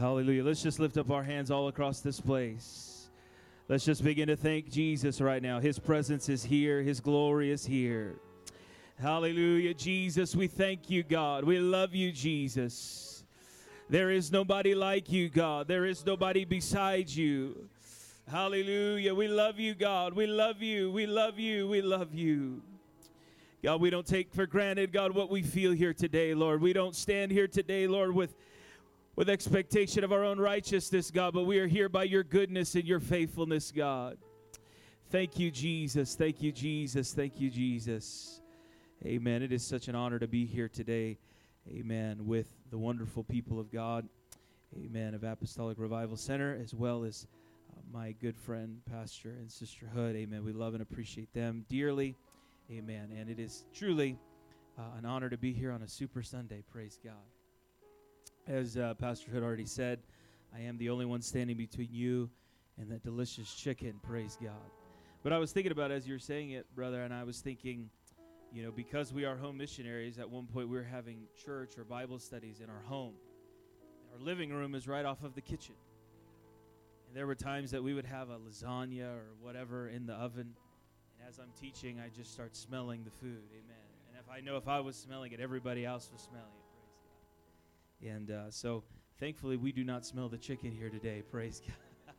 Hallelujah. Let's just lift up our hands all across this place. Let's just begin to thank Jesus right now. His presence is here. His glory is here. Hallelujah. Jesus, we thank you, God. We love you, Jesus. There is nobody like you, God. There is nobody beside you. Hallelujah. We love you, God. We love you. We love you. We love you. God, we don't take for granted, God, what we feel here today, Lord. We don't stand here today, Lord, with expectation of our own righteousness, God, but we are here by your goodness and your faithfulness, God. Thank you, Jesus. Thank you, Jesus. Thank you, Jesus. Amen. It is such an honor to be here today, amen, with the wonderful people of God, amen, of Apostolic Revival Center, as well as my good friend, Pastor and Sister Hood, amen. We love and appreciate them dearly. Amen. And it is truly an honor to be here on a Super Sunday. Praise God. As Pastor Hood already said, I am the only one standing between you and that delicious chicken. Praise God. But I was thinking about as you were saying it, brother, and I was thinking, you know, because we are home missionaries, at one point we were having church or Bible studies in our home. Our living room is right off of the kitchen. And there were times that we would have a lasagna or whatever in the oven. As I'm teaching, I just start smelling the food, amen. And if I was smelling it, everybody else was smelling it, praise God. And so, thankfully, we do not smell the chicken here today, praise God.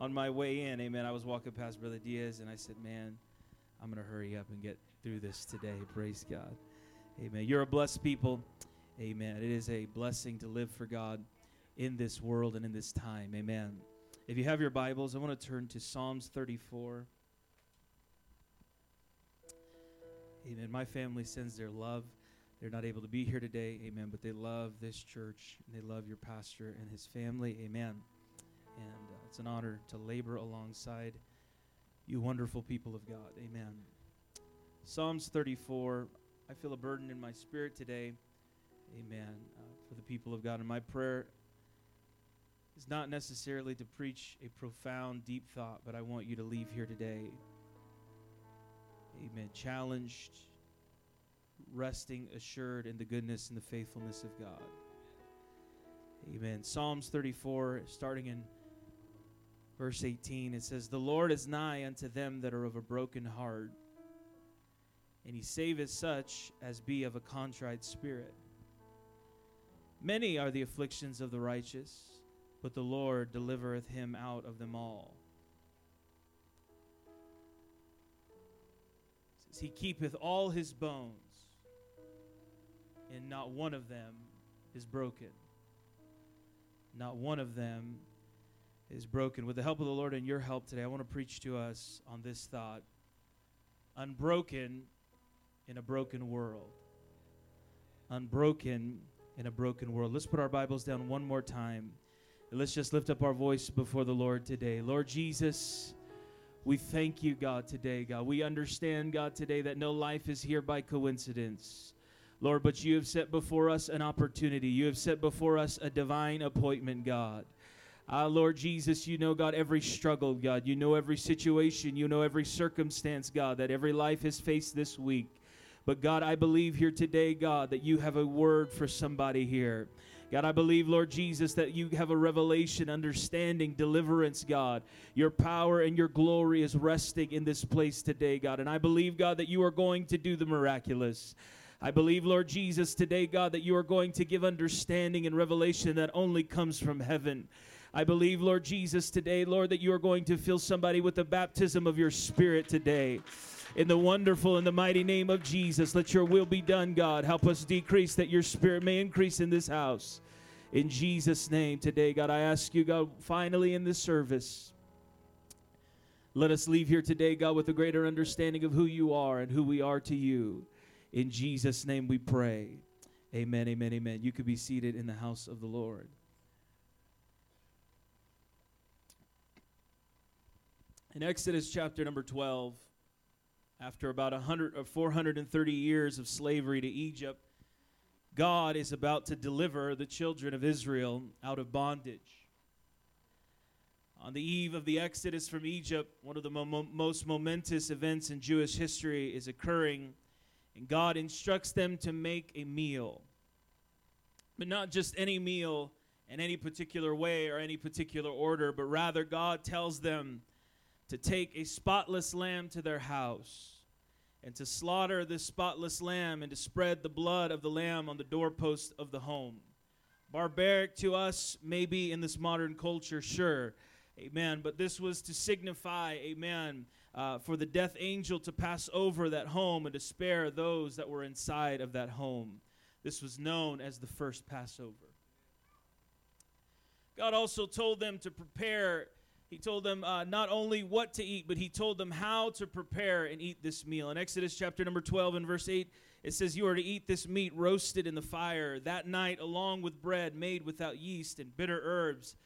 On my way in, amen, I was walking past Brother Diaz, and I said, man, I'm going to hurry up and get through this today, praise God. Amen. You're a blessed people, amen. It is a blessing to live for God in this world and in this time, amen. If you have your Bibles, I want to turn to Psalms 34. Amen. My family sends their love. They're not able to be here today, amen, but they love this church, and they love your pastor and his family, amen. And it's an honor to labor alongside you wonderful people of God, amen. Psalms 34, I feel a burden in my spirit today, amen, for the people of God, and my prayer is not necessarily to preach a profound, deep thought, but I want you to leave here today, amen, challenged, resting assured in the goodness and the faithfulness of God. Amen. Psalms 34, starting in verse 18, it says, "The Lord is nigh unto them that are of a broken heart, and he saveth such as be of a contrite spirit. Many are the afflictions of the righteous, but the Lord delivereth him out of them all. It says, he keepeth all his bones, and not one of them is broken. Not one of them is broken." With the help of the Lord and your help today, I want to preach to us on this thought: unbroken in a broken world. Unbroken in a broken world. Let's put our Bibles down one more time. Let's just lift up our voice before the Lord today. Lord Jesus, we thank you, God, today, God. We understand, God, today that no life is here by coincidence, Lord, but you have set before us an opportunity. You have set before us a divine appointment, God. Lord Jesus, you know, God, every struggle, God. You know every situation. You know every circumstance, God, that every life has faced this week. But, God, I believe here today, God, that you have a word for somebody here. God, I believe, Lord Jesus, that you have a revelation, understanding, deliverance, God. Your power and your glory is resting in this place today, God. And I believe, God, that you are going to do the miraculous. I believe, Lord Jesus, today, God, that you are going to give understanding and revelation that only comes from heaven. I believe, Lord Jesus, today, Lord, that you are going to fill somebody with the baptism of your spirit today. In the wonderful and the mighty name of Jesus, let your will be done, God. Help us decrease that your spirit may increase in this house. In Jesus' name today, God, I ask you, God, finally in this service, let us leave here today, God, with a greater understanding of who you are and who we are to you. In Jesus' name we pray. Amen, amen, amen. You could be seated in the house of the Lord. In Exodus chapter number 12, after about 430 years of slavery to Egypt, God is about to deliver the children of Israel out of bondage. On the eve of the Exodus from Egypt, one of the most momentous events in Jewish history is occurring, and God instructs them to make a meal. But not just any meal in any particular way or any particular order, but rather God tells them to take a spotless lamb to their house and to slaughter this spotless lamb and to spread the blood of the lamb on the doorpost of the home. Barbaric to us, maybe in this modern culture, sure, amen, but this was to signify, amen, for the death angel to pass over that home and to spare those that were inside of that home. This was known as the first Passover. God also told them to prepare. He told them not only what to eat, but he told them how to prepare and eat this meal. In Exodus chapter number 12 and verse 8, it says, "You are to eat this meat roasted in the fire that night, along with bread made without yeast and bitter herbs.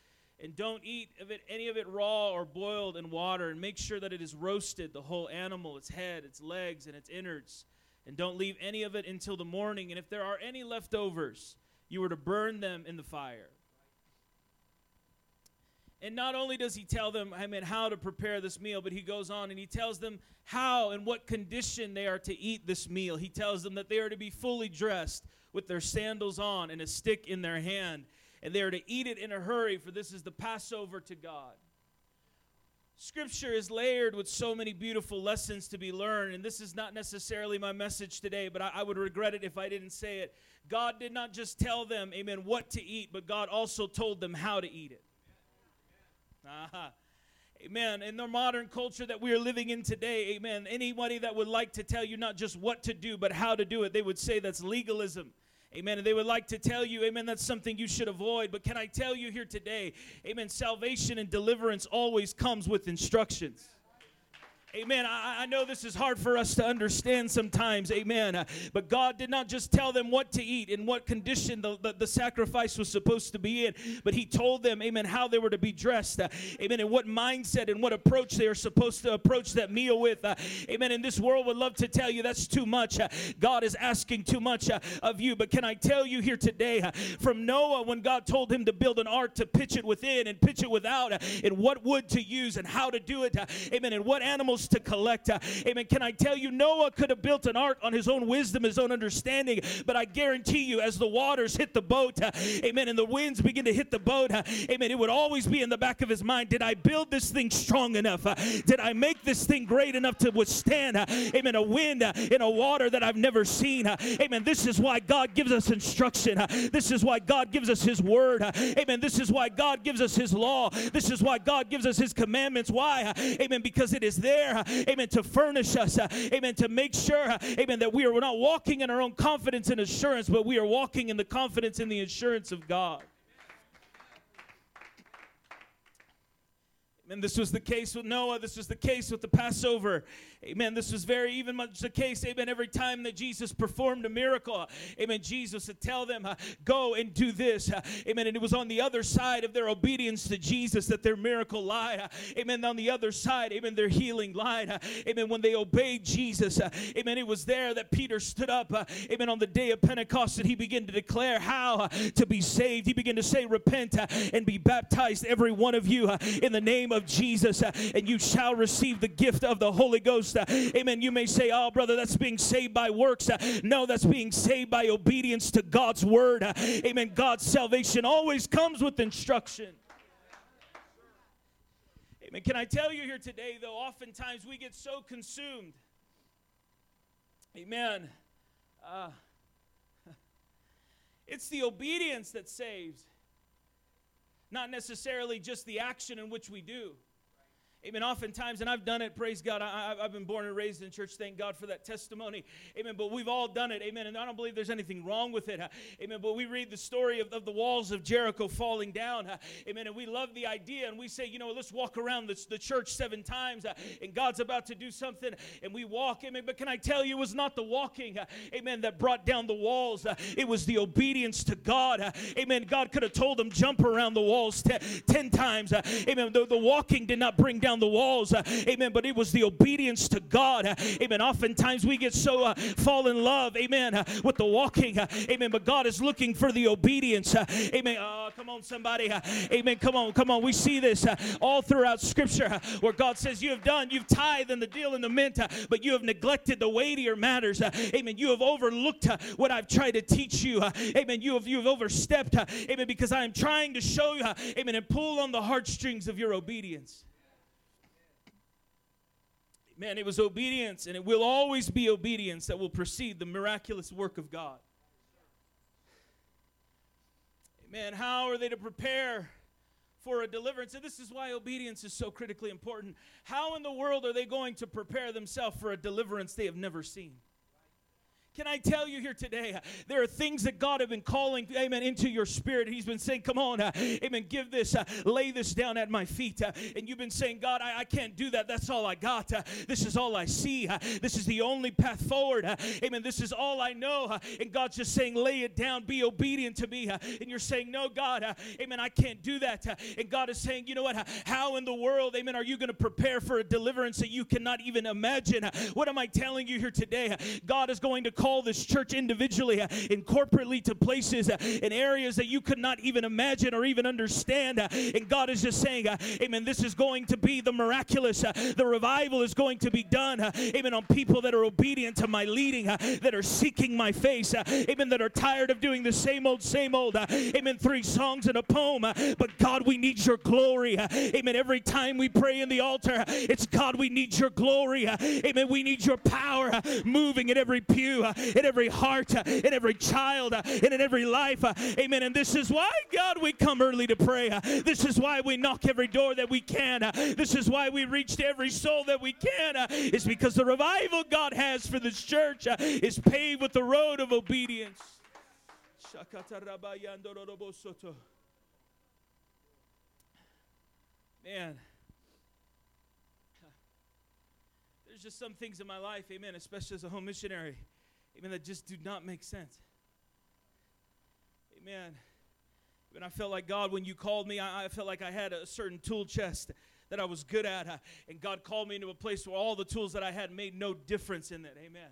And don't eat of it, any of it raw or boiled in water. And make sure that it is roasted, the whole animal, its head, its legs, and its innards. And don't leave any of it until the morning. And if there are any leftovers, you are to burn them in the fire." And not only does he tell them, I mean, how to prepare this meal, but he goes on and he tells them how and what condition they are to eat this meal. He tells them that they are to be fully dressed with their sandals on and a stick in their hand. And they are to eat it in a hurry, for this is the Passover to God. Scripture is layered with so many beautiful lessons to be learned. And this is not necessarily my message today, but I would regret it if I didn't say it. God did not just tell them, amen, what to eat, but God also told them how to eat it. Uh-huh. Amen. In the modern culture that we are living in today, amen, anybody that would like to tell you not just what to do, but how to do it, they would say that's legalism. Amen. And they would like to tell you, amen, that's something you should avoid. But can I tell you here today, amen, salvation and deliverance always comes with instructions. Amen. I know this is hard for us to understand sometimes. Amen. But God did not just tell them what to eat and what condition the sacrifice was supposed to be in, but he told them, amen, how they were to be dressed. Amen. And what mindset and what approach they are supposed to approach that meal with. Amen. And this world would love to tell you that's too much. God is asking too much of you. But can I tell you here today, from Noah, when God told him to build an ark, to pitch it within and pitch it without, and what wood to use and how to do it. Amen. And what animals to collect. Amen. Can I tell you, Noah could have built an ark on his own wisdom, his own understanding, but I guarantee you, as the waters hit the boat, amen, and the winds begin to hit the boat, amen, it would always be in the back of his mind, did I build this thing strong enough? Did I make this thing great enough to withstand, amen, a wind in a water that I've never seen? Amen. This is why God gives us instruction. This is why God gives us his word. Amen. This is why God gives us his law. This is why God gives us his commandments. Why? Amen. Because it is there, amen, to furnish us, amen, to make sure, amen, that we're not walking in our own confidence and assurance, but we are walking in the confidence and the assurance of God. Amen. This was the case with Noah. This was the case with the Passover. Amen. This was very even much the case, amen, every time that Jesus performed a miracle. Amen. Jesus would tell them, go and do this. Amen. And it was on the other side of their obedience to Jesus that their miracle lied. Amen. On the other side, amen, their healing lied. Amen. When they obeyed Jesus, amen, it was there that Peter stood up, amen, on the day of Pentecost, and he began to declare how to be saved. He began to say, repent and be baptized, every one of you, in the name of Jesus, and you shall receive the gift of the Holy Ghost. Amen. You may say, oh, brother, that's being saved by works. No, that's being saved by obedience to God's word. Amen. God's salvation always comes with instruction. Amen. Can I tell you here today, though, oftentimes we get so consumed, amen, it's the obedience that saves. Not necessarily just the action in which we do. Amen. Oftentimes, and I've done it, praise God. I've been born and raised in church. Thank God for that testimony. Amen. But we've all done it. Amen. And I don't believe there's anything wrong with it. Amen. But we read the story of the walls of Jericho falling down. Amen. And we love the idea. And we say, you know, let's walk around the church 7 times. And God's about to do something. And we walk. Amen. But can I tell you, it was not the walking, amen, that brought down the walls. It was the obedience to God. Amen. God could have told them, jump around the walls 10 times. Amen. The walking did not bring down down the walls. Amen. But it was the obedience to God. Amen. Oftentimes we get so fall in love. Amen. With the walking. Amen. But God is looking for the obedience. Amen. Come on, somebody. Amen. Come on. Come on. We see this all throughout Scripture where God says, you have done, you've tithed and the deal and the mint, but you have neglected the weightier matters. Amen. You have overlooked what I've tried to teach you. Amen. You have overstepped. Amen. Because I am trying to show you. Amen. And pull on the heartstrings of your obedience. Man, it was obedience, and it will always be obedience that will precede the miraculous work of God. Man, how are they to prepare for a deliverance? And this is why obedience is so critically important. How in the world are they going to prepare themselves for a deliverance they have never seen? Can I tell you here today, there are things that God have been calling, amen, into your spirit. He's been saying, come on, amen, give this, lay this down at my feet. And you've been saying, God, I can't do that. That's all I got. This is all I see. This is the only path forward. Amen, this is all I know. And God's just saying, lay it down. Be obedient to me. And you're saying, no, God, amen, I can't do that. And God is saying, you know what, how in the world, amen, are you going to prepare for a deliverance that you cannot even imagine? What am I telling you here today? God is going to call this church individually and corporately to places in areas that you could not even imagine or even understand. And God is just saying, amen, this is going to be the miraculous. The revival is going to be done, amen, on people that are obedient to my leading, that are seeking my face, amen, that are tired of doing the same old, amen, 3 songs and a poem. But God, we need your glory. Amen, every time we pray in the altar, it's God, we need your glory. Amen, we need your power moving in every pew, in every heart, in every child, and in every life. Amen. And this is why, God, we come early to pray. This is why we knock every door that we can. This is why we reach to every soul that we can. It's because the revival God has for this church is paved with the road of obedience. Man. There's just some things in my life, amen, especially as a home missionary, amen, that just do not make sense. Amen. When I felt like, God, when you called me, I felt like I had a certain tool chest that I was good at. And God called me into a place where all the tools that I had made no difference in it. Amen.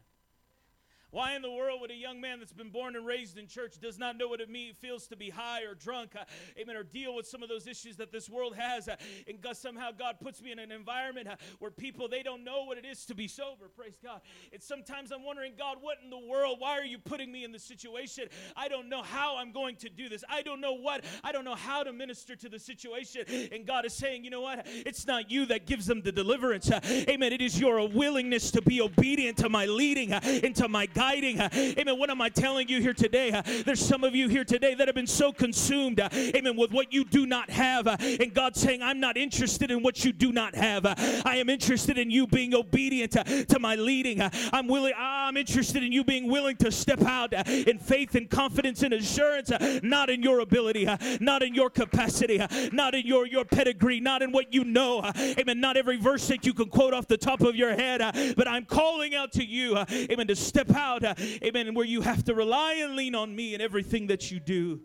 Why in the world would a young man that's been born and raised in church does not know what it feels to be high or drunk, amen, or deal with some of those issues that this world has? And God, somehow God puts me in an environment where people, they don't know what it is to be sober, praise God. And sometimes I'm wondering, God, what in the world? Why are you putting me in this situation? I don't know how I'm going to do this. I don't know how to minister to the situation. And God is saying, you know what? It's not you that gives them the deliverance. Amen. It is your willingness to be obedient to my leading and to my guidance. Amen. What am I telling you here today? There's some of you here today that have been so consumed, amen, with what you do not have. And God's saying, I'm not interested in what you do not have. I am interested in you being obedient to my leading. I'm interested in you being willing to step out in faith and confidence and assurance, not in your ability, not in your capacity, not in your pedigree, not in what you know. Amen. Not every verse that you can quote off the top of your head, but I'm calling out to you, amen, to step out. Amen, where you have to rely and lean on me in everything that you do.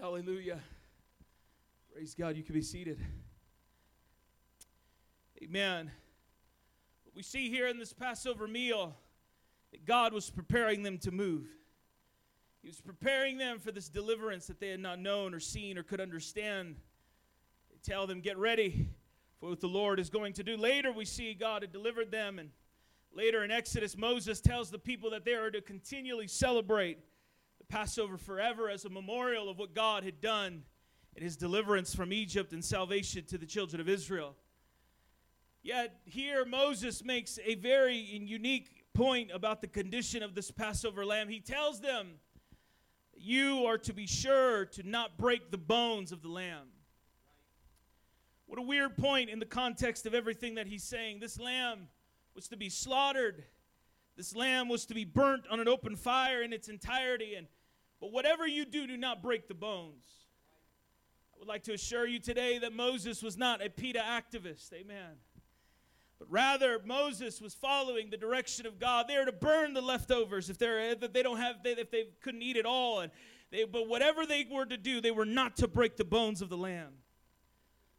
Hallelujah. Praise God. You can be seated. Amen. What we see here in this Passover meal, that God was preparing them to move. He was preparing them for this deliverance that they had not known or seen or could understand. They tell them, get ready for what the Lord is going to do. Later we see God had delivered them, and later in Exodus, Moses tells the people that they are to continually celebrate the Passover forever as a memorial of what God had done in his deliverance from Egypt and salvation to the children of Israel. Yet here Moses makes a very unique point about the condition of this Passover lamb. He tells them, you are to be sure to not break the bones of the lamb. What a weird point in the context of everything that he's saying. This lamb was to be slaughtered. This lamb was to be burnt on an open fire in its entirety. But whatever you do, do not break the bones. I would like to assure you today that Moses was not a PETA activist, amen. But rather, Moses was following the direction of God. They are to burn the leftovers if they couldn't eat it all. But whatever they were to do, they were not to break the bones of the lamb.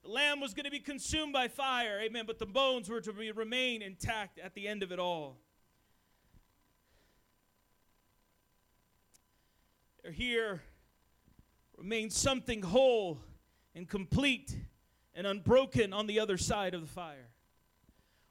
The lamb was going to be consumed by fire, amen, but the bones were to remain intact at the end of it all. There here remains something whole and complete and unbroken on the other side of the fire.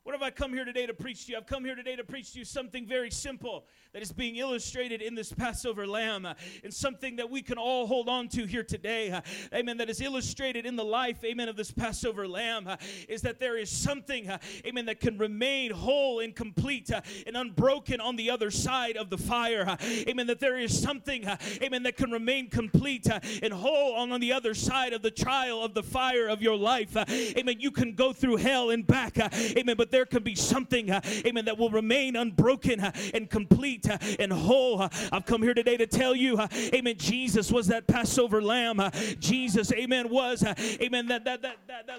What have I come here today to preach to you? I've come here today to preach to you something very simple that is being illustrated in this Passover lamb, and something that we can all hold on to here today, amen, that is illustrated in the life, amen, of this Passover lamb, is that there is something, amen, that can remain whole and complete and unbroken on the other side of the fire, amen, that there is something, amen, that can remain complete and whole on the other side of the trial of the fire of your life, amen. You can go through hell and back, amen, but there can be something, amen, that will remain unbroken and complete and whole. I've come here today to tell you, amen, Jesus was that Passover lamb. Jesus, amen, was, amen, that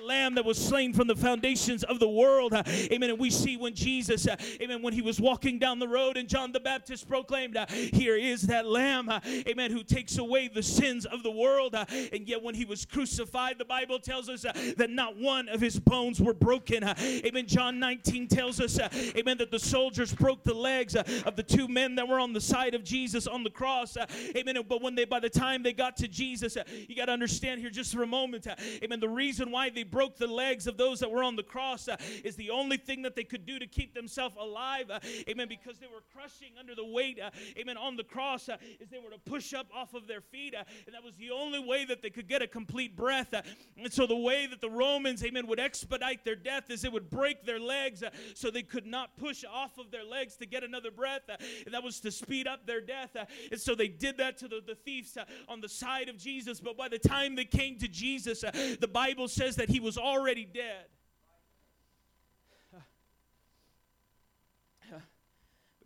lamb that was slain from the foundations of the world. Amen, and we see when Jesus, amen, when he was walking down the road and John the Baptist proclaimed, here is that lamb, amen, who takes away the sins of the world. And yet when he was crucified, the Bible tells us that not one of his bones were broken. Amen, John 19 tells us, amen, that the soldiers broke the legs of the two men that were on the side of Jesus on the cross, amen, but by the time they got to Jesus, you got to understand here just for a moment, amen, the reason why they broke the legs of those that were on the cross is the only thing that they could do to keep themselves alive, amen, because they were crushing under the weight, amen, on the cross, is they were to push up off of their feet, and that was the only way that they could get a complete breath, and so the way that the Romans, amen, would expedite their death is it would break their legs so they could not push off of their legs to get another breath, and that was to speed up their death, and so they did that to the thieves on the side of Jesus, but by the time they came to Jesus, the Bible says that he was already dead.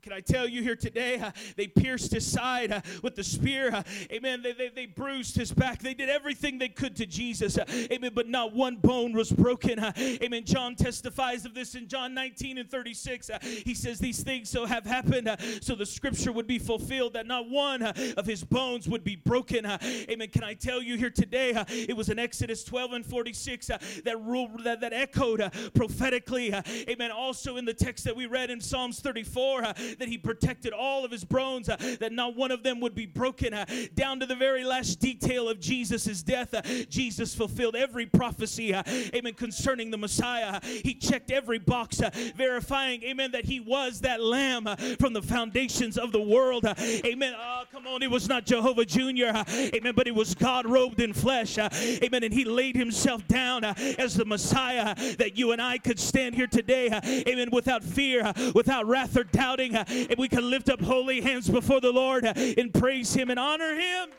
Can I tell you here today, they pierced his side with the spear, amen, they bruised his back, they did everything they could to Jesus, amen, but not one bone was broken, amen. John testifies of this in John 19:36, he says these things so have happened, so the scripture would be fulfilled, that not one of his bones would be broken, amen. Can I tell you here today, it was in Exodus 12:46 that echoed prophetically, amen, also in the text that we read in Psalms 34, that he protected all of his bones, that not one of them would be broken, down to the very last detail of Jesus' death. Jesus fulfilled every prophecy, amen, concerning the Messiah. He checked every box, verifying, amen, that he was that lamb from the foundations of the world, amen. Oh, come on, it was not Jehovah Jr., amen, but it was God robed in flesh, amen, and he laid himself down as the Messiah, that you and I could stand here today, amen, without fear, without wrath or doubting, and we can lift up holy hands before the Lord and praise him and honor him.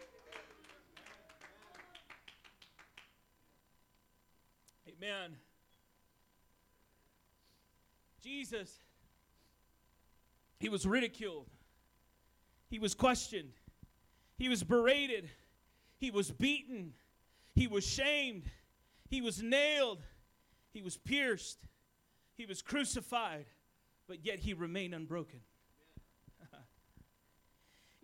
Amen. Jesus, he was ridiculed. He was questioned. He was berated. He was beaten. He was shamed. He was nailed. He was pierced. He was crucified. But yet he remained unbroken.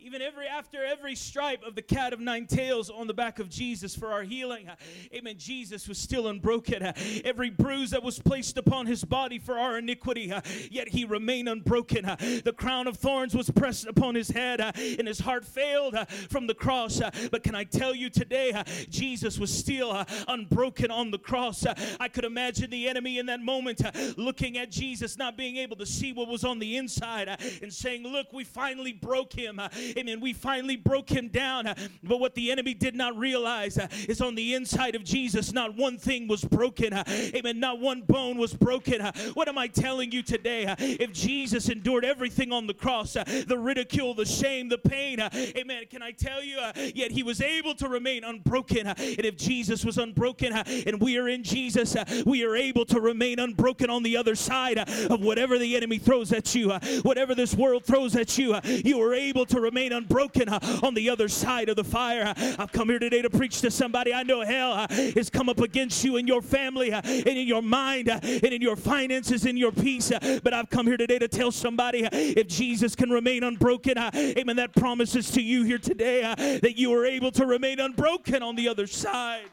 Even after every stripe of the cat of nine tails on the back of Jesus for our healing, amen, Jesus was still unbroken. Every bruise that was placed upon his body for our iniquity, yet he remained unbroken. The crown of thorns was pressed upon his head, and his heart failed from the cross. But can I tell you today, Jesus was still unbroken on the cross. I could imagine the enemy in that moment looking at Jesus, not being able to see what was on the inside, and saying, look, we finally broke him. Amen. We finally broke him down. But what the enemy did not realize is on the inside of Jesus, not one thing was broken. Amen. Not one bone was broken. What am I telling you today? If Jesus endured everything on the cross, the ridicule, the shame, the pain, amen, can I tell you, yet he was able to remain unbroken. And if Jesus was unbroken and we are in Jesus, we are able to remain unbroken on the other side of whatever the enemy throws at you, whatever this world throws at you, you are able to remain unbroken on the other side of the fire. I've come here today to preach to somebody. I know hell has come up against you and your family and in your mind and in your finances and your peace, but I've come here today to tell somebody, if Jesus can remain unbroken, amen, that promises to you here today that you are able to remain unbroken on the other side.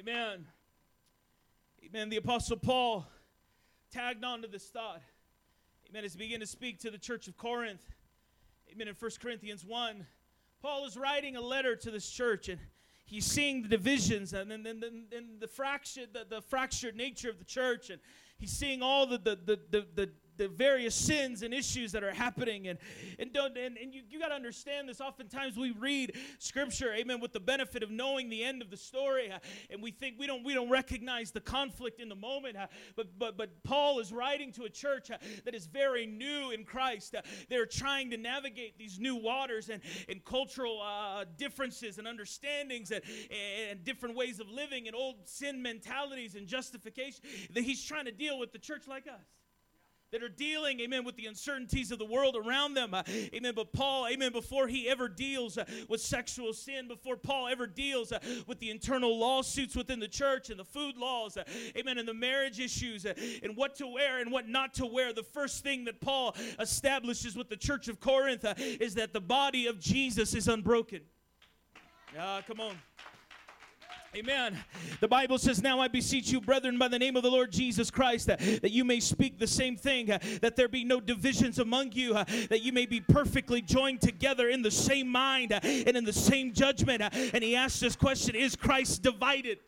Amen. Amen. The Apostle Paul tagged on to this thought. Amen. As he began to speak to the church of Corinth. Amen. In 1 Corinthians 1, Paul is writing a letter to this church, and he's seeing the divisions and the fractured nature of the church, and he's seeing all the various sins and issues that are happening, and you got to understand this. Oftentimes we read Scripture, amen, with the benefit of knowing the end of the story, and we think we don't recognize the conflict in the moment. But Paul is writing to a church that is very new in Christ. They're trying to navigate these new waters and cultural differences and understandings and different ways of living and old sin mentalities and justification. That he's trying to deal with the church like us, that are dealing, amen, with the uncertainties of the world around them, amen, but Paul, amen, before he ever deals with sexual sin, before Paul ever deals with the internal lawsuits within the church and the food laws, amen, and the marriage issues, and what to wear and what not to wear, the first thing that Paul establishes with the church of Corinth is that the body of Jesus is unbroken. Come on. Amen. The Bible says, "Now I beseech you, brethren, by the name of the Lord Jesus Christ, that you may speak the same thing, that there be no divisions among you, that you may be perfectly joined together in the same mind and in the same judgment." And he asks this question, is Christ divided?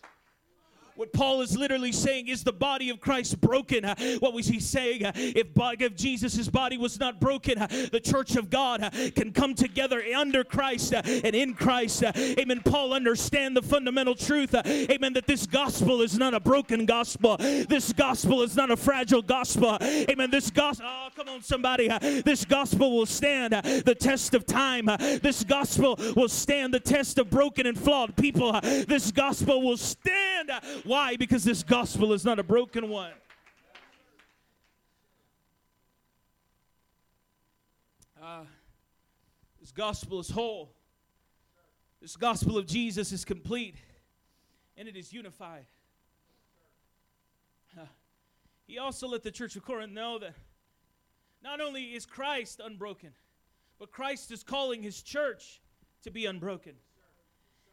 What Paul is literally saying is the body of Christ broken. What was he saying? If Jesus' body was not broken, the church of God can come together under Christ and in Christ. Amen. Paul understand the fundamental truth. Amen. That this gospel is not a broken gospel. This gospel is not a fragile gospel. Amen. This gospel, oh, come on somebody. This gospel will stand the test of time. This gospel will stand the test of broken and flawed people. This gospel will stand. Why? Because this gospel is not a broken one. This gospel is whole. This gospel of Jesus is complete, and it is unified. He also let the church of Corinth know that not only is Christ unbroken, but Christ is calling his church to be unbroken.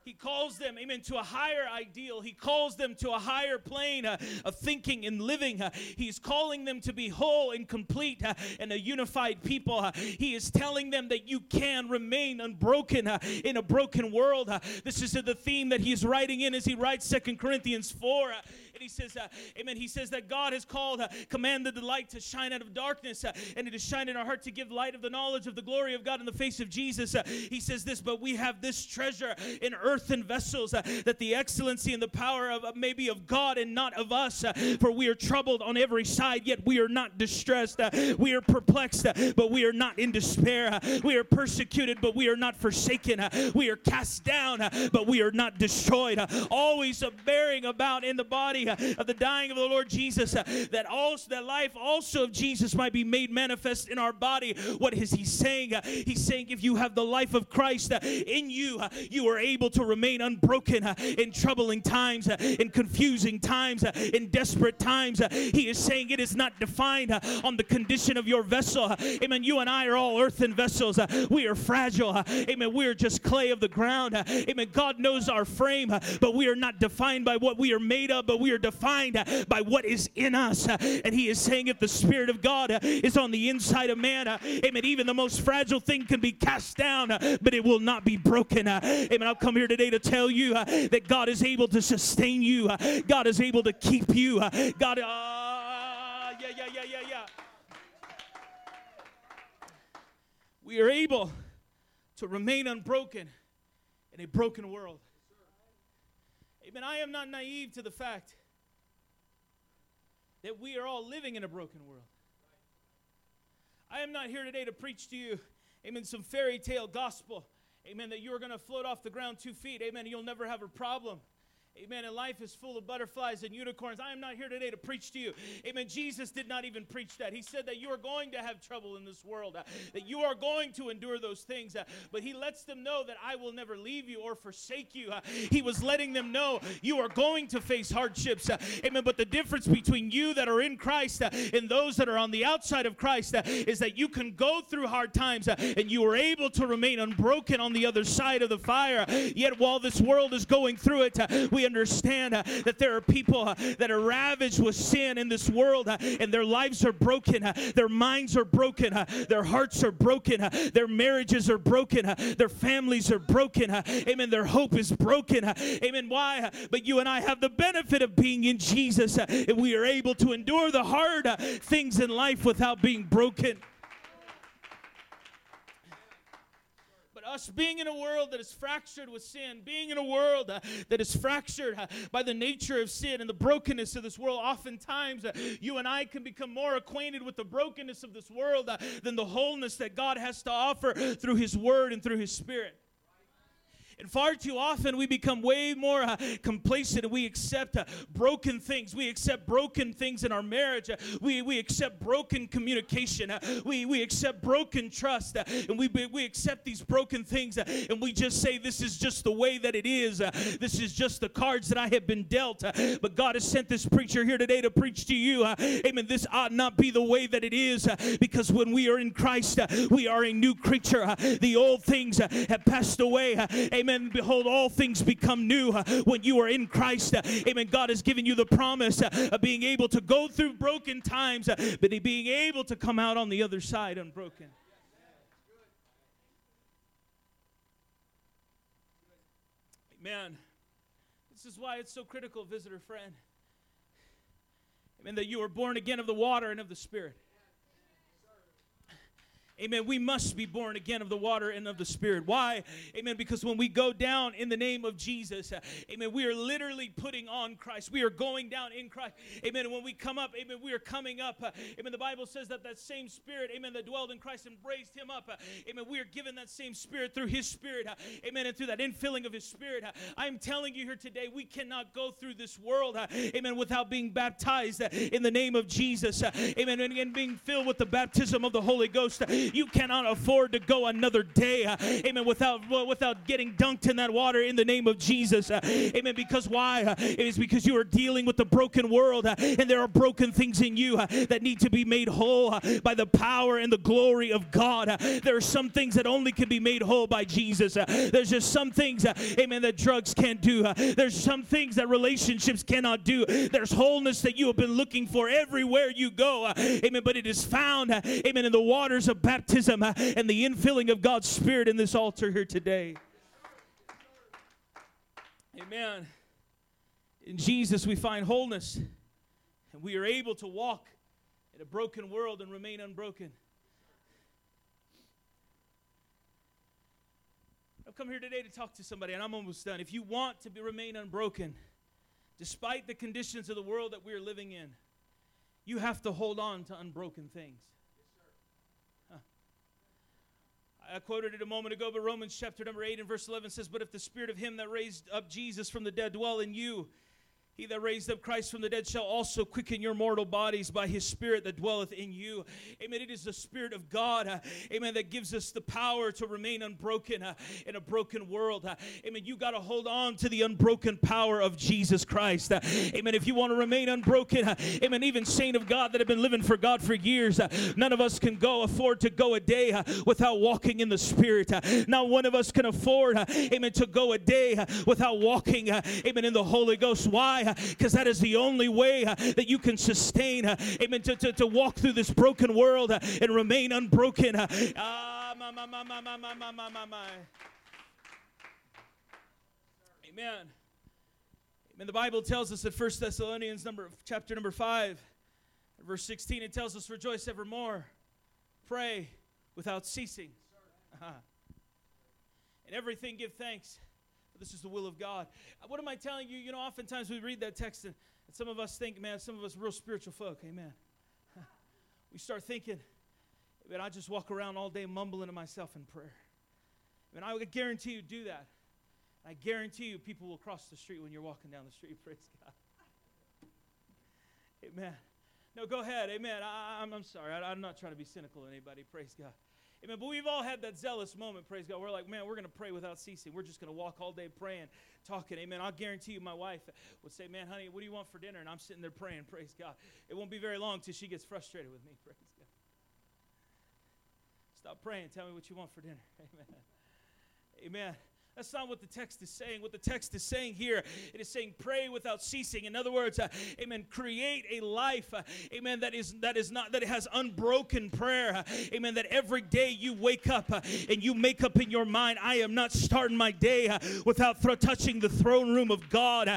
He calls them, amen, to a higher ideal. He calls them to a higher plane of thinking and living. He's calling them to be whole and complete and a unified people. He is telling them that you can remain unbroken in a broken world. This is the theme that he's writing in as he writes 2 Corinthians 4. He says, amen, he says that God has called, commanded the light to shine out of darkness, and it is shined in our heart to give light of the knowledge of the glory of God in the face of Jesus. He says this, but we have this treasure in earthen vessels, that the excellency and the power of maybe of God and not of us, for we are troubled on every side, yet we are not distressed. We are perplexed, but we are not in despair. We are persecuted, but we are not forsaken. We are cast down, but we are not destroyed. Always bearing about in the body of the dying of the Lord Jesus, that also that life also of Jesus might be made manifest in our body. What is he saying? He's saying if you have the life of Christ in you, you are able to remain unbroken in troubling times, in confusing times, in desperate times. He is saying it is not defined on the condition of your vessel. Amen. You and I are all earthen vessels. We are fragile. Amen. We are just clay of the ground. Amen. God knows our frame, but we are not defined by what we are made of, but we are defined by what is in us. And he is saying if the Spirit of God is on the inside of man, amen, even the most fragile thing can be cast down, but it will not be broken. Amen. I've come here today to tell you that God is able to sustain you. God is able to keep you. God, we are able to remain unbroken in a broken world. Amen. I am not naive to the fact that we are all living in a broken world. I am not here today to preach to you, amen, some fairy tale gospel, amen, that you're going to float off the ground 2 feet, amen, and you'll never have a problem. Amen. And life is full of butterflies and unicorns. I am not here today to preach to you. Amen. Jesus did not even preach that. He said that you are going to have trouble in this world, that you are going to endure those things. But he lets them know that I will never leave you or forsake you. He was letting them know you are going to face hardships. Amen. But the difference between you that are in Christ and those that are on the outside of Christ is that you can go through hard times and you are able to remain unbroken on the other side of the fire. Yet while this world is going through it, we we understand that there are people that are ravaged with sin in this world, and their lives are broken, their minds are broken, their hearts are broken, their marriages are broken, their families are broken, amen, their hope is broken, amen. Why? But you and I have the benefit of being in Jesus, and we are able to endure the hard things in life without being broken. Us being in a world that is fractured with sin, being in a world that is fractured by the nature of sin and the brokenness of this world, oftentimes you and I can become more acquainted with the brokenness of this world than the wholeness that God has to offer through His Word and through His Spirit. And far too often we become way more complacent, and we accept broken things. We accept broken things in our marriage. We accept broken communication. We accept broken trust. And we accept these broken things. And we just say, this is just the way that it is. This is just the cards that I have been dealt. But God has sent this preacher here today to preach to you. Amen. This ought not be the way that it is. Because when we are in Christ, we are a new creature. The old things have passed away. Amen. Amen. Behold, all things become new when you are in Christ. Amen. God has given you the promise of being able to go through broken times, but being able to come out on the other side unbroken. Amen. This is why it's so critical, visitor friend. Amen. That you are born again of the water and of the Spirit. Amen. We must be born again of the water and of the Spirit. Why? Amen. Because when we go down in the name of Jesus, amen, we are literally putting on Christ. We are going down in Christ. Amen. And when we come up, amen, we are coming up. Amen. The Bible says that same Spirit, amen, that dwelled in Christ and raised Him up. Amen. We are given that same Spirit through His Spirit. Amen. And through that infilling of His Spirit. I'm telling you here today, we cannot go through this world, amen, without being baptized in the name of Jesus. Amen. And being filled with the baptism of the Holy Ghost. You cannot afford to go another day, amen, without getting dunked in that water in the name of Jesus, amen, because why? It is because you are dealing with the broken world, and there are broken things in you that need to be made whole by the power and the glory of God. There are some things that only can be made whole by Jesus. There's just some things, amen, that drugs can't do. There's some things that relationships cannot do. There's wholeness that you have been looking for everywhere you go, amen, but it is found, amen, in the waters of baptism. Baptism and the infilling of God's Spirit in this altar here today. Amen. In Jesus we find wholeness, and we are able to walk in a broken world and remain unbroken. I've come here today to talk to somebody, and I'm almost done. If you want to remain unbroken, despite the conditions of the world that we're living in, you have to hold on to unbroken things. I quoted it a moment ago, but Romans chapter number 8 and verse 11 says, "But if the Spirit of Him that raised up Jesus from the dead dwell in you, He that raised up Christ from the dead shall also quicken your mortal bodies by His Spirit that dwelleth in you." Amen. It is the Spirit of God, amen, that gives us the power to remain unbroken in a broken world. Amen. You got to hold on to the unbroken power of Jesus Christ. Amen. If you want to remain unbroken, amen, even saint of God that have been living for God for years, none of us can afford to go a day without walking in the Spirit. Not one of us can afford, amen, to go a day without walking, amen, in the Holy Ghost. Why? Because that is the only way that you can sustain, amen, to walk through this broken world and remain unbroken. Amen. Amen. The Bible tells us in 1 Thessalonians chapter number 5, verse 16, it tells us, "Rejoice evermore, pray without ceasing. And everything give thanks. This is the will of God." What am I telling you? You know, oftentimes we read that text, and some of us think, man, some of us are real spiritual folk. Amen. We start thinking, man, I just walk around all day mumbling to myself in prayer. And I guarantee you do that. I guarantee you people will cross the street when you're walking down the street. Praise God. Amen. No, go ahead. Amen. I'm sorry. I'm not trying to be cynical to anybody. Praise God. Amen. But we've all had that zealous moment, praise God. We're like, man, we're going to pray without ceasing. We're just going to walk all day praying, talking. Amen. I'll guarantee you my wife would say, "Man, honey, what do you want for dinner?" And I'm sitting there praying, praise God. It won't be very long till she gets frustrated with me, praise God. "Stop praying. Tell me what you want for dinner." Amen. Amen. That's not what the text is saying. What the text is saying here, it is saying pray without ceasing. In other words, amen, create a life, amen, that has unbroken prayer, amen, that every day you wake up and you make up in your mind, I am not starting my day without touching the throne room of God.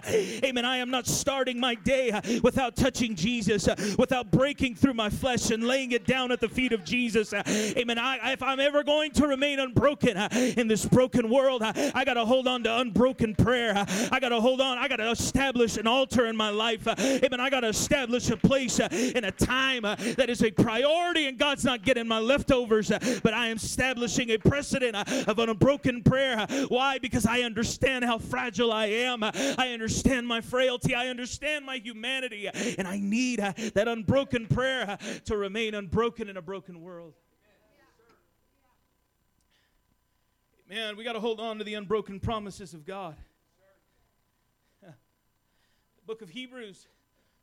Amen, I am not starting my day without touching Jesus, without breaking through my flesh and laying it down at the feet of Jesus. Amen, if I'm ever going to remain unbroken in this broken world, I got to hold on to unbroken prayer. I got to hold on. I got to establish an altar in my life. Amen. I got to establish a place and a time that is a priority, and God's not getting my leftovers, but I am establishing a precedent of an unbroken prayer. Why? Because I understand how fragile I am. I understand my frailty. I understand my humanity, and I need that unbroken prayer to remain unbroken in a broken world. Man, we got to hold on to the unbroken promises of God. The book of Hebrews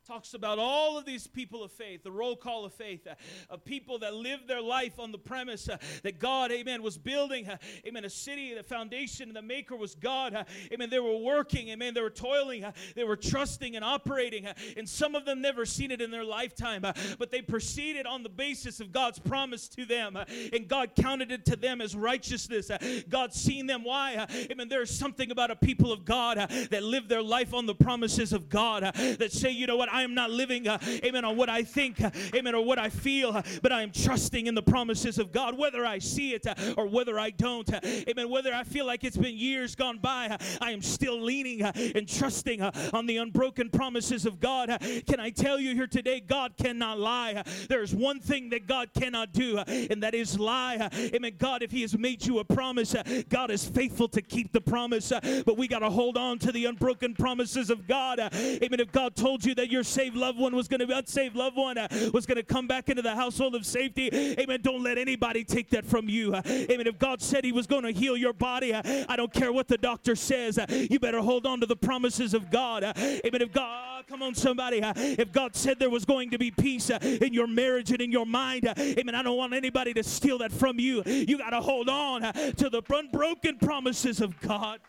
talks about all of these people of faith, the roll call of faith, of people that lived their life on the premise that God, amen, was building, amen, a city, the foundation, and the maker was God. Amen, they were working, amen, they were toiling, they were trusting and operating, and some of them never seen it in their lifetime, but they proceeded on the basis of God's promise to them, and God counted it to them as righteousness. God seen them. Why? Amen, there's something about a people of God that live their life on the promises of God, that say, you know what, I am not living, amen, on what I think, amen, or what I feel, but I am trusting in the promises of God, whether I see it or whether I don't, amen, whether I feel like it's been years gone by, I am still leaning and trusting on the unbroken promises of God. Can I tell you here today, God cannot lie. There is one thing that God cannot do, and that is lie. Amen, God, if He has made you a promise, God is faithful to keep the promise, but we got to hold on to the unbroken promises of God. Amen, if God told you that your saved loved one was going to unsaved loved one was going to come back into the household of safety, amen, don't let anybody take that from you. Amen, if God said He was going to heal your body, I don't care what the doctor says, you better hold on to the promises of God. Amen, if God, come on somebody, if God said there was going to be peace in your marriage and in your mind, amen, I don't want anybody to steal that from you. You got to hold on to the unbroken promises of God.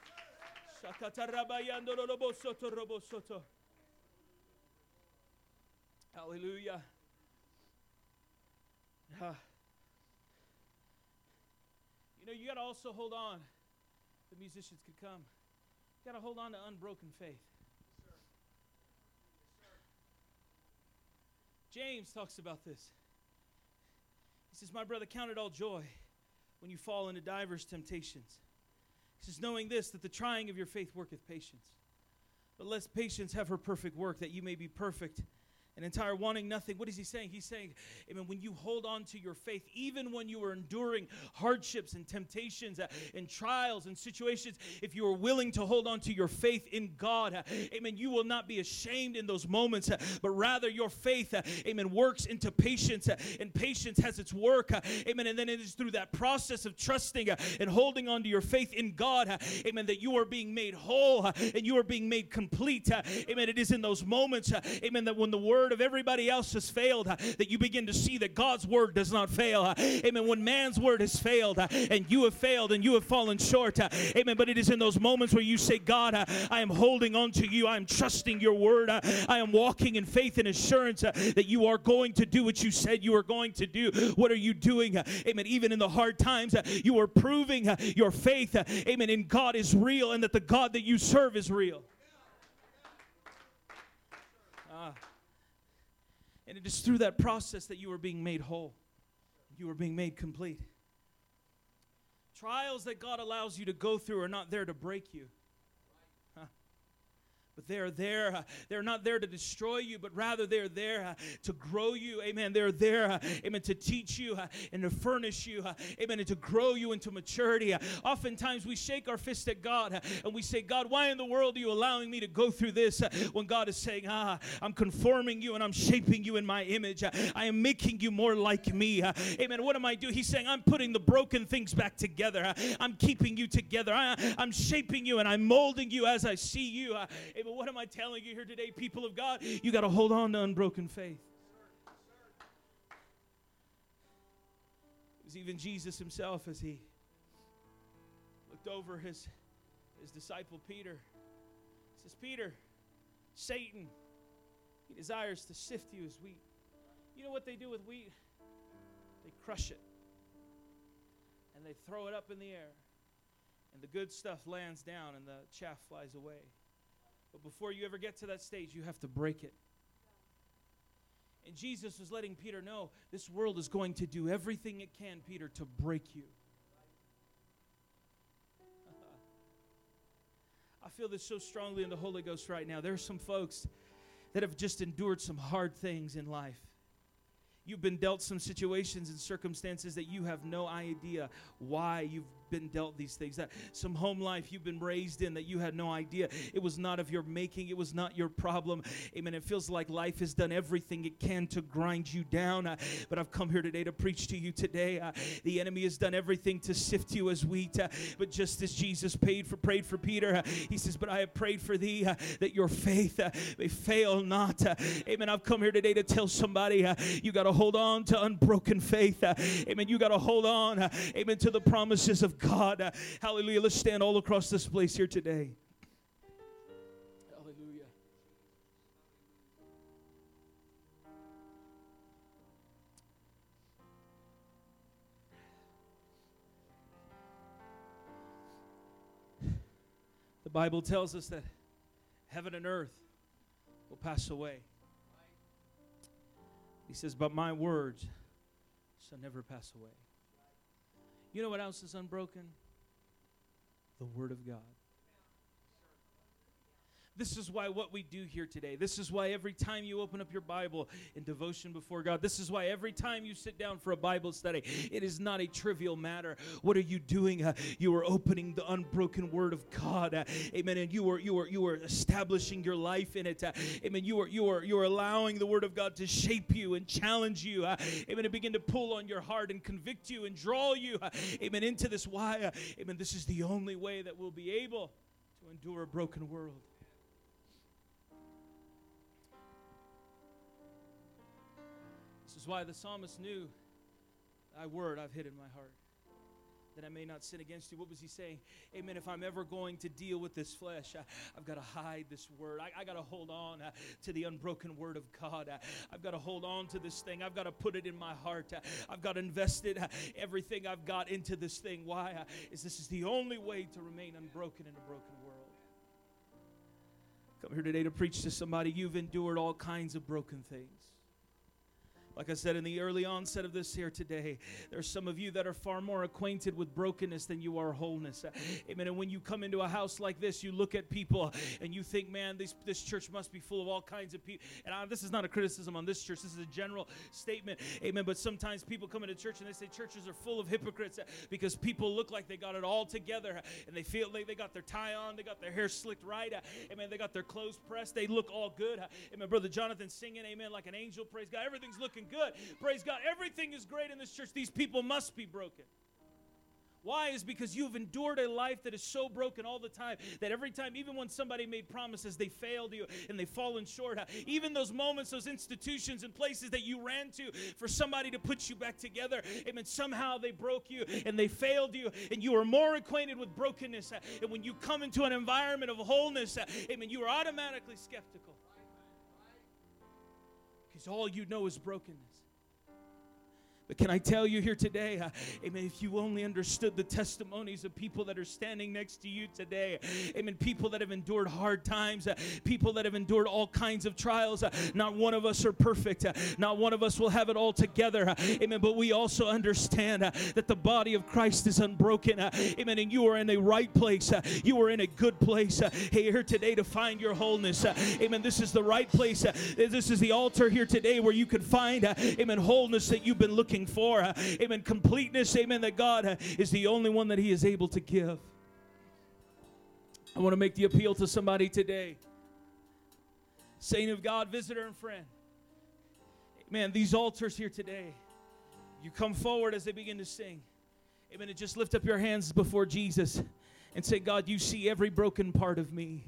Hallelujah. You know, you got to also hold on. The musicians could come. You got to hold on to unbroken faith. Yes, sir. Yes, sir. James talks about this. He says, my brother, count it all joy when you fall into diverse temptations. He says, knowing this, that the trying of your faith worketh patience. But lest patience have her perfect work, that you may be perfect and entire, wanting nothing. What is he saying? He's saying, amen, when you hold on to your faith, even when you are enduring hardships and temptations and trials and situations, if you are willing to hold on to your faith in God, amen, you will not be ashamed in those moments, but rather your faith, amen, works into patience, and patience has its work, amen, and then it is through that process of trusting and holding on to your faith in God, amen, that you are being made whole, and you are being made complete, amen, it is in those moments, amen, that when the word of everybody else has failed, that you begin to see that God's word does not fail. Amen. When man's word has failed, and you have failed and you have fallen short, amen, but it is in those moments where you say, God, I am holding on to you. I am trusting your word. I am walking in faith and assurance that you are going to do what you said you were going to do. What are you doing? Amen. Even in the hard times, you are proving your faith, amen, in God is real, and that the God that you serve is real. And it is through that process that you are being made whole. You are being made complete. Trials that God allows you to go through are not there to break you. But they are there. They're not there to destroy you, but rather they're there to grow you. Amen. They're there, amen, to teach you and to furnish you, amen, and to grow you into maturity. Oftentimes we shake our fist at God and we say, God, why in the world are you allowing me to go through this? When God is saying, I'm conforming you and I'm shaping you in my image. I am making you more like me. Amen. What am I doing? He's saying, I'm putting the broken things back together. I'm keeping you together. I'm shaping you and I'm molding you as I see you. But what am I telling you here today, people of God? You got to hold on to unbroken faith. It was even Jesus himself, as he looked over his his disciple Peter. He says, Peter, Satan, he desires to sift you as wheat. You know what they do with wheat? They crush it, and they throw it up in the air, and the good stuff lands down, and the chaff flies away. But before you ever get to that stage, you have to break it. And Jesus was letting Peter know, this world is going to do everything it can, Peter, to break you. I feel this so strongly in the Holy Ghost right now. There are some folks that have just endured some hard things in life. You've been dealt some situations and circumstances that you have no idea why you've been dealt these things. That some home life you've been raised in that you had no idea. It was not of your making. It was not your problem. Amen. It feels like life has done everything it can to grind you down. But I've come here today to preach to you today. The enemy has done everything to sift you as wheat. But just as Jesus prayed for Peter, he says, but I have prayed for thee that your faith may fail not. Amen. I've come here today to tell somebody you got to hold on to unbroken faith. Amen. You got to hold on. Amen. To the promises of God. Hallelujah. Let's stand all across this place here today. Hallelujah. The Bible tells us that heaven and earth will pass away. He says, but my words shall never pass away. You know what else is unbroken? The Word of God. This is why what we do here today. This is why every time you open up your Bible in devotion before God. This is why every time you sit down for a Bible study. It is not a trivial matter. What are you doing? You are opening the unbroken Word of God. Amen. And you are establishing your life in it. Amen. You are allowing the Word of God to shape you and challenge you. Amen. And begin to pull on your heart and convict you and draw you. Amen. Into this why. Amen. This is the only way that we'll be able to endure a broken world. This is why the psalmist knew, thy word I've hid in my heart, that I may not sin against you. What was he saying? Amen. If I'm ever going to deal with this flesh, I've got to hide this word. I got to hold on to the unbroken word of God. I've got to hold on to this thing. I've got to put it in my heart. I've got to invest it, everything I've got into this thing. Why? This is the only way to remain unbroken in a broken world. Come here today to preach to somebody. You've endured all kinds of broken things. Like I said in the early onset of this here today, there are some of you that are far more acquainted with brokenness than you are wholeness. Amen. And when you come into a house like this, you look at people and you think, man, this church must be full of all kinds of people. And this is not a criticism on this church. This is a general statement. Amen. But sometimes people come into church and they say churches are full of hypocrites because people look like they got it all together and they feel like they got their tie on, they got their hair slicked right. Amen. They got their clothes pressed. They look all good. Amen. Brother Jonathan singing, amen, like an angel. Praise God. Everything's looking good. Praise God. Everything is great in this church. These people must be broken. Why? Is because you've endured a life that is so broken all the time that every time, even when somebody made promises, they failed you and they've fallen short. Even those moments, those institutions and places that you ran to for somebody to put you back together, amen, somehow they broke you and they failed you and you are more acquainted with brokenness. And when you come into an environment of wholeness, amen, you are automatically skeptical. All you know is brokenness. But can I tell you here today, amen, if you only understood the testimonies of people that are standing next to you today, amen, people that have endured hard times, people that have endured all kinds of trials, not one of us are perfect, not one of us will have it all together, amen, but we also understand that the body of Christ is unbroken, amen, and you are in a right place, you are in a good place, here today to find your wholeness, amen, this is the right place, this is the altar here today where you can find, amen, wholeness that you've been looking for, amen, completeness, amen, that God is the only one that He is able to give. I want to make the appeal to somebody today. Saint of God, visitor and friend. Amen, these altars here today, you come forward as they begin to sing. Amen, and just lift up your hands before Jesus and say, God, you see every broken part of me.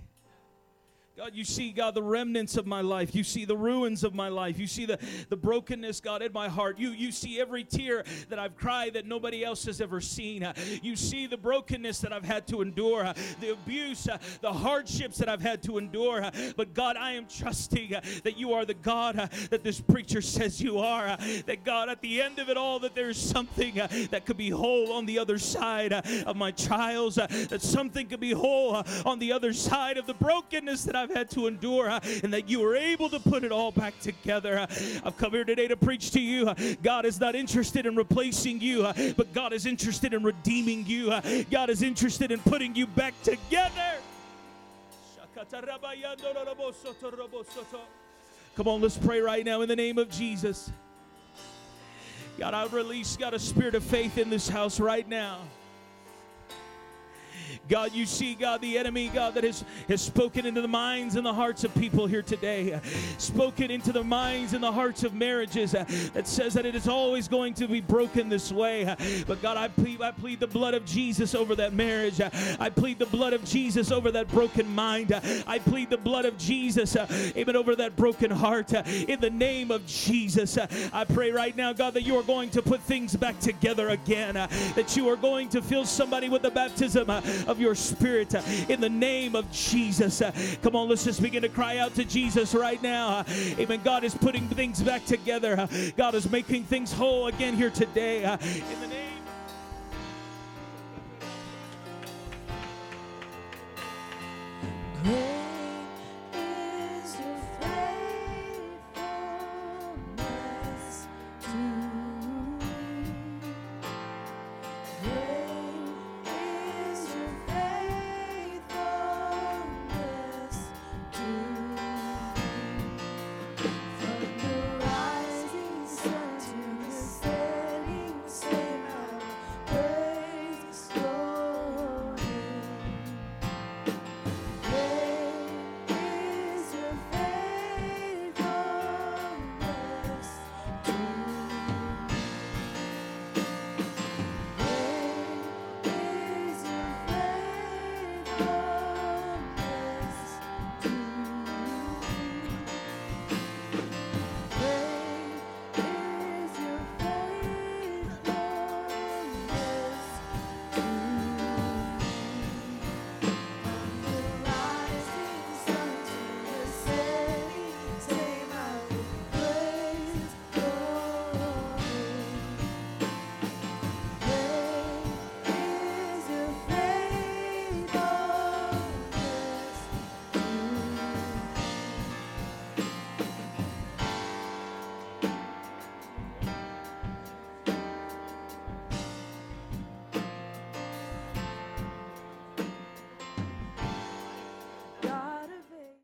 God, you see, God, the remnants of my life. You see the ruins of my life. You see the brokenness, God, in my heart. You see every tear that I've cried that nobody else has ever seen. You see the brokenness that I've had to endure, the abuse, the hardships that I've had to endure. But, God, I am trusting that you are the God that this preacher says you are, that, God, at the end of it all, that there is something that could be whole on the other side of my trials, that something could be whole on the other side of the brokenness that I've had to endure, and that you are able to put it all back together. I've come here today to preach to you. God is not interested in replacing you, but God is interested in redeeming you. God is interested in putting you back together. Come on, let's pray right now in the name of Jesus. God, I release, God, a spirit of faith in this house right now. God, you see, God, the enemy, God, that has spoken into the minds and the hearts of people here today, spoken into the minds and the hearts of marriages, that says that it is always going to be broken this way. But God, I plead the blood of Jesus over that marriage. I plead the blood of Jesus over that broken mind. I plead the blood of Jesus, amen, over that broken heart. In the name of Jesus, I pray right now, God, that you are going to put things back together again, that you are going to fill somebody with the baptism of your spirit, in the name of Jesus. Come on, let's just begin to cry out to Jesus right now. Amen. God is putting things back together. God is making things whole again here today. In the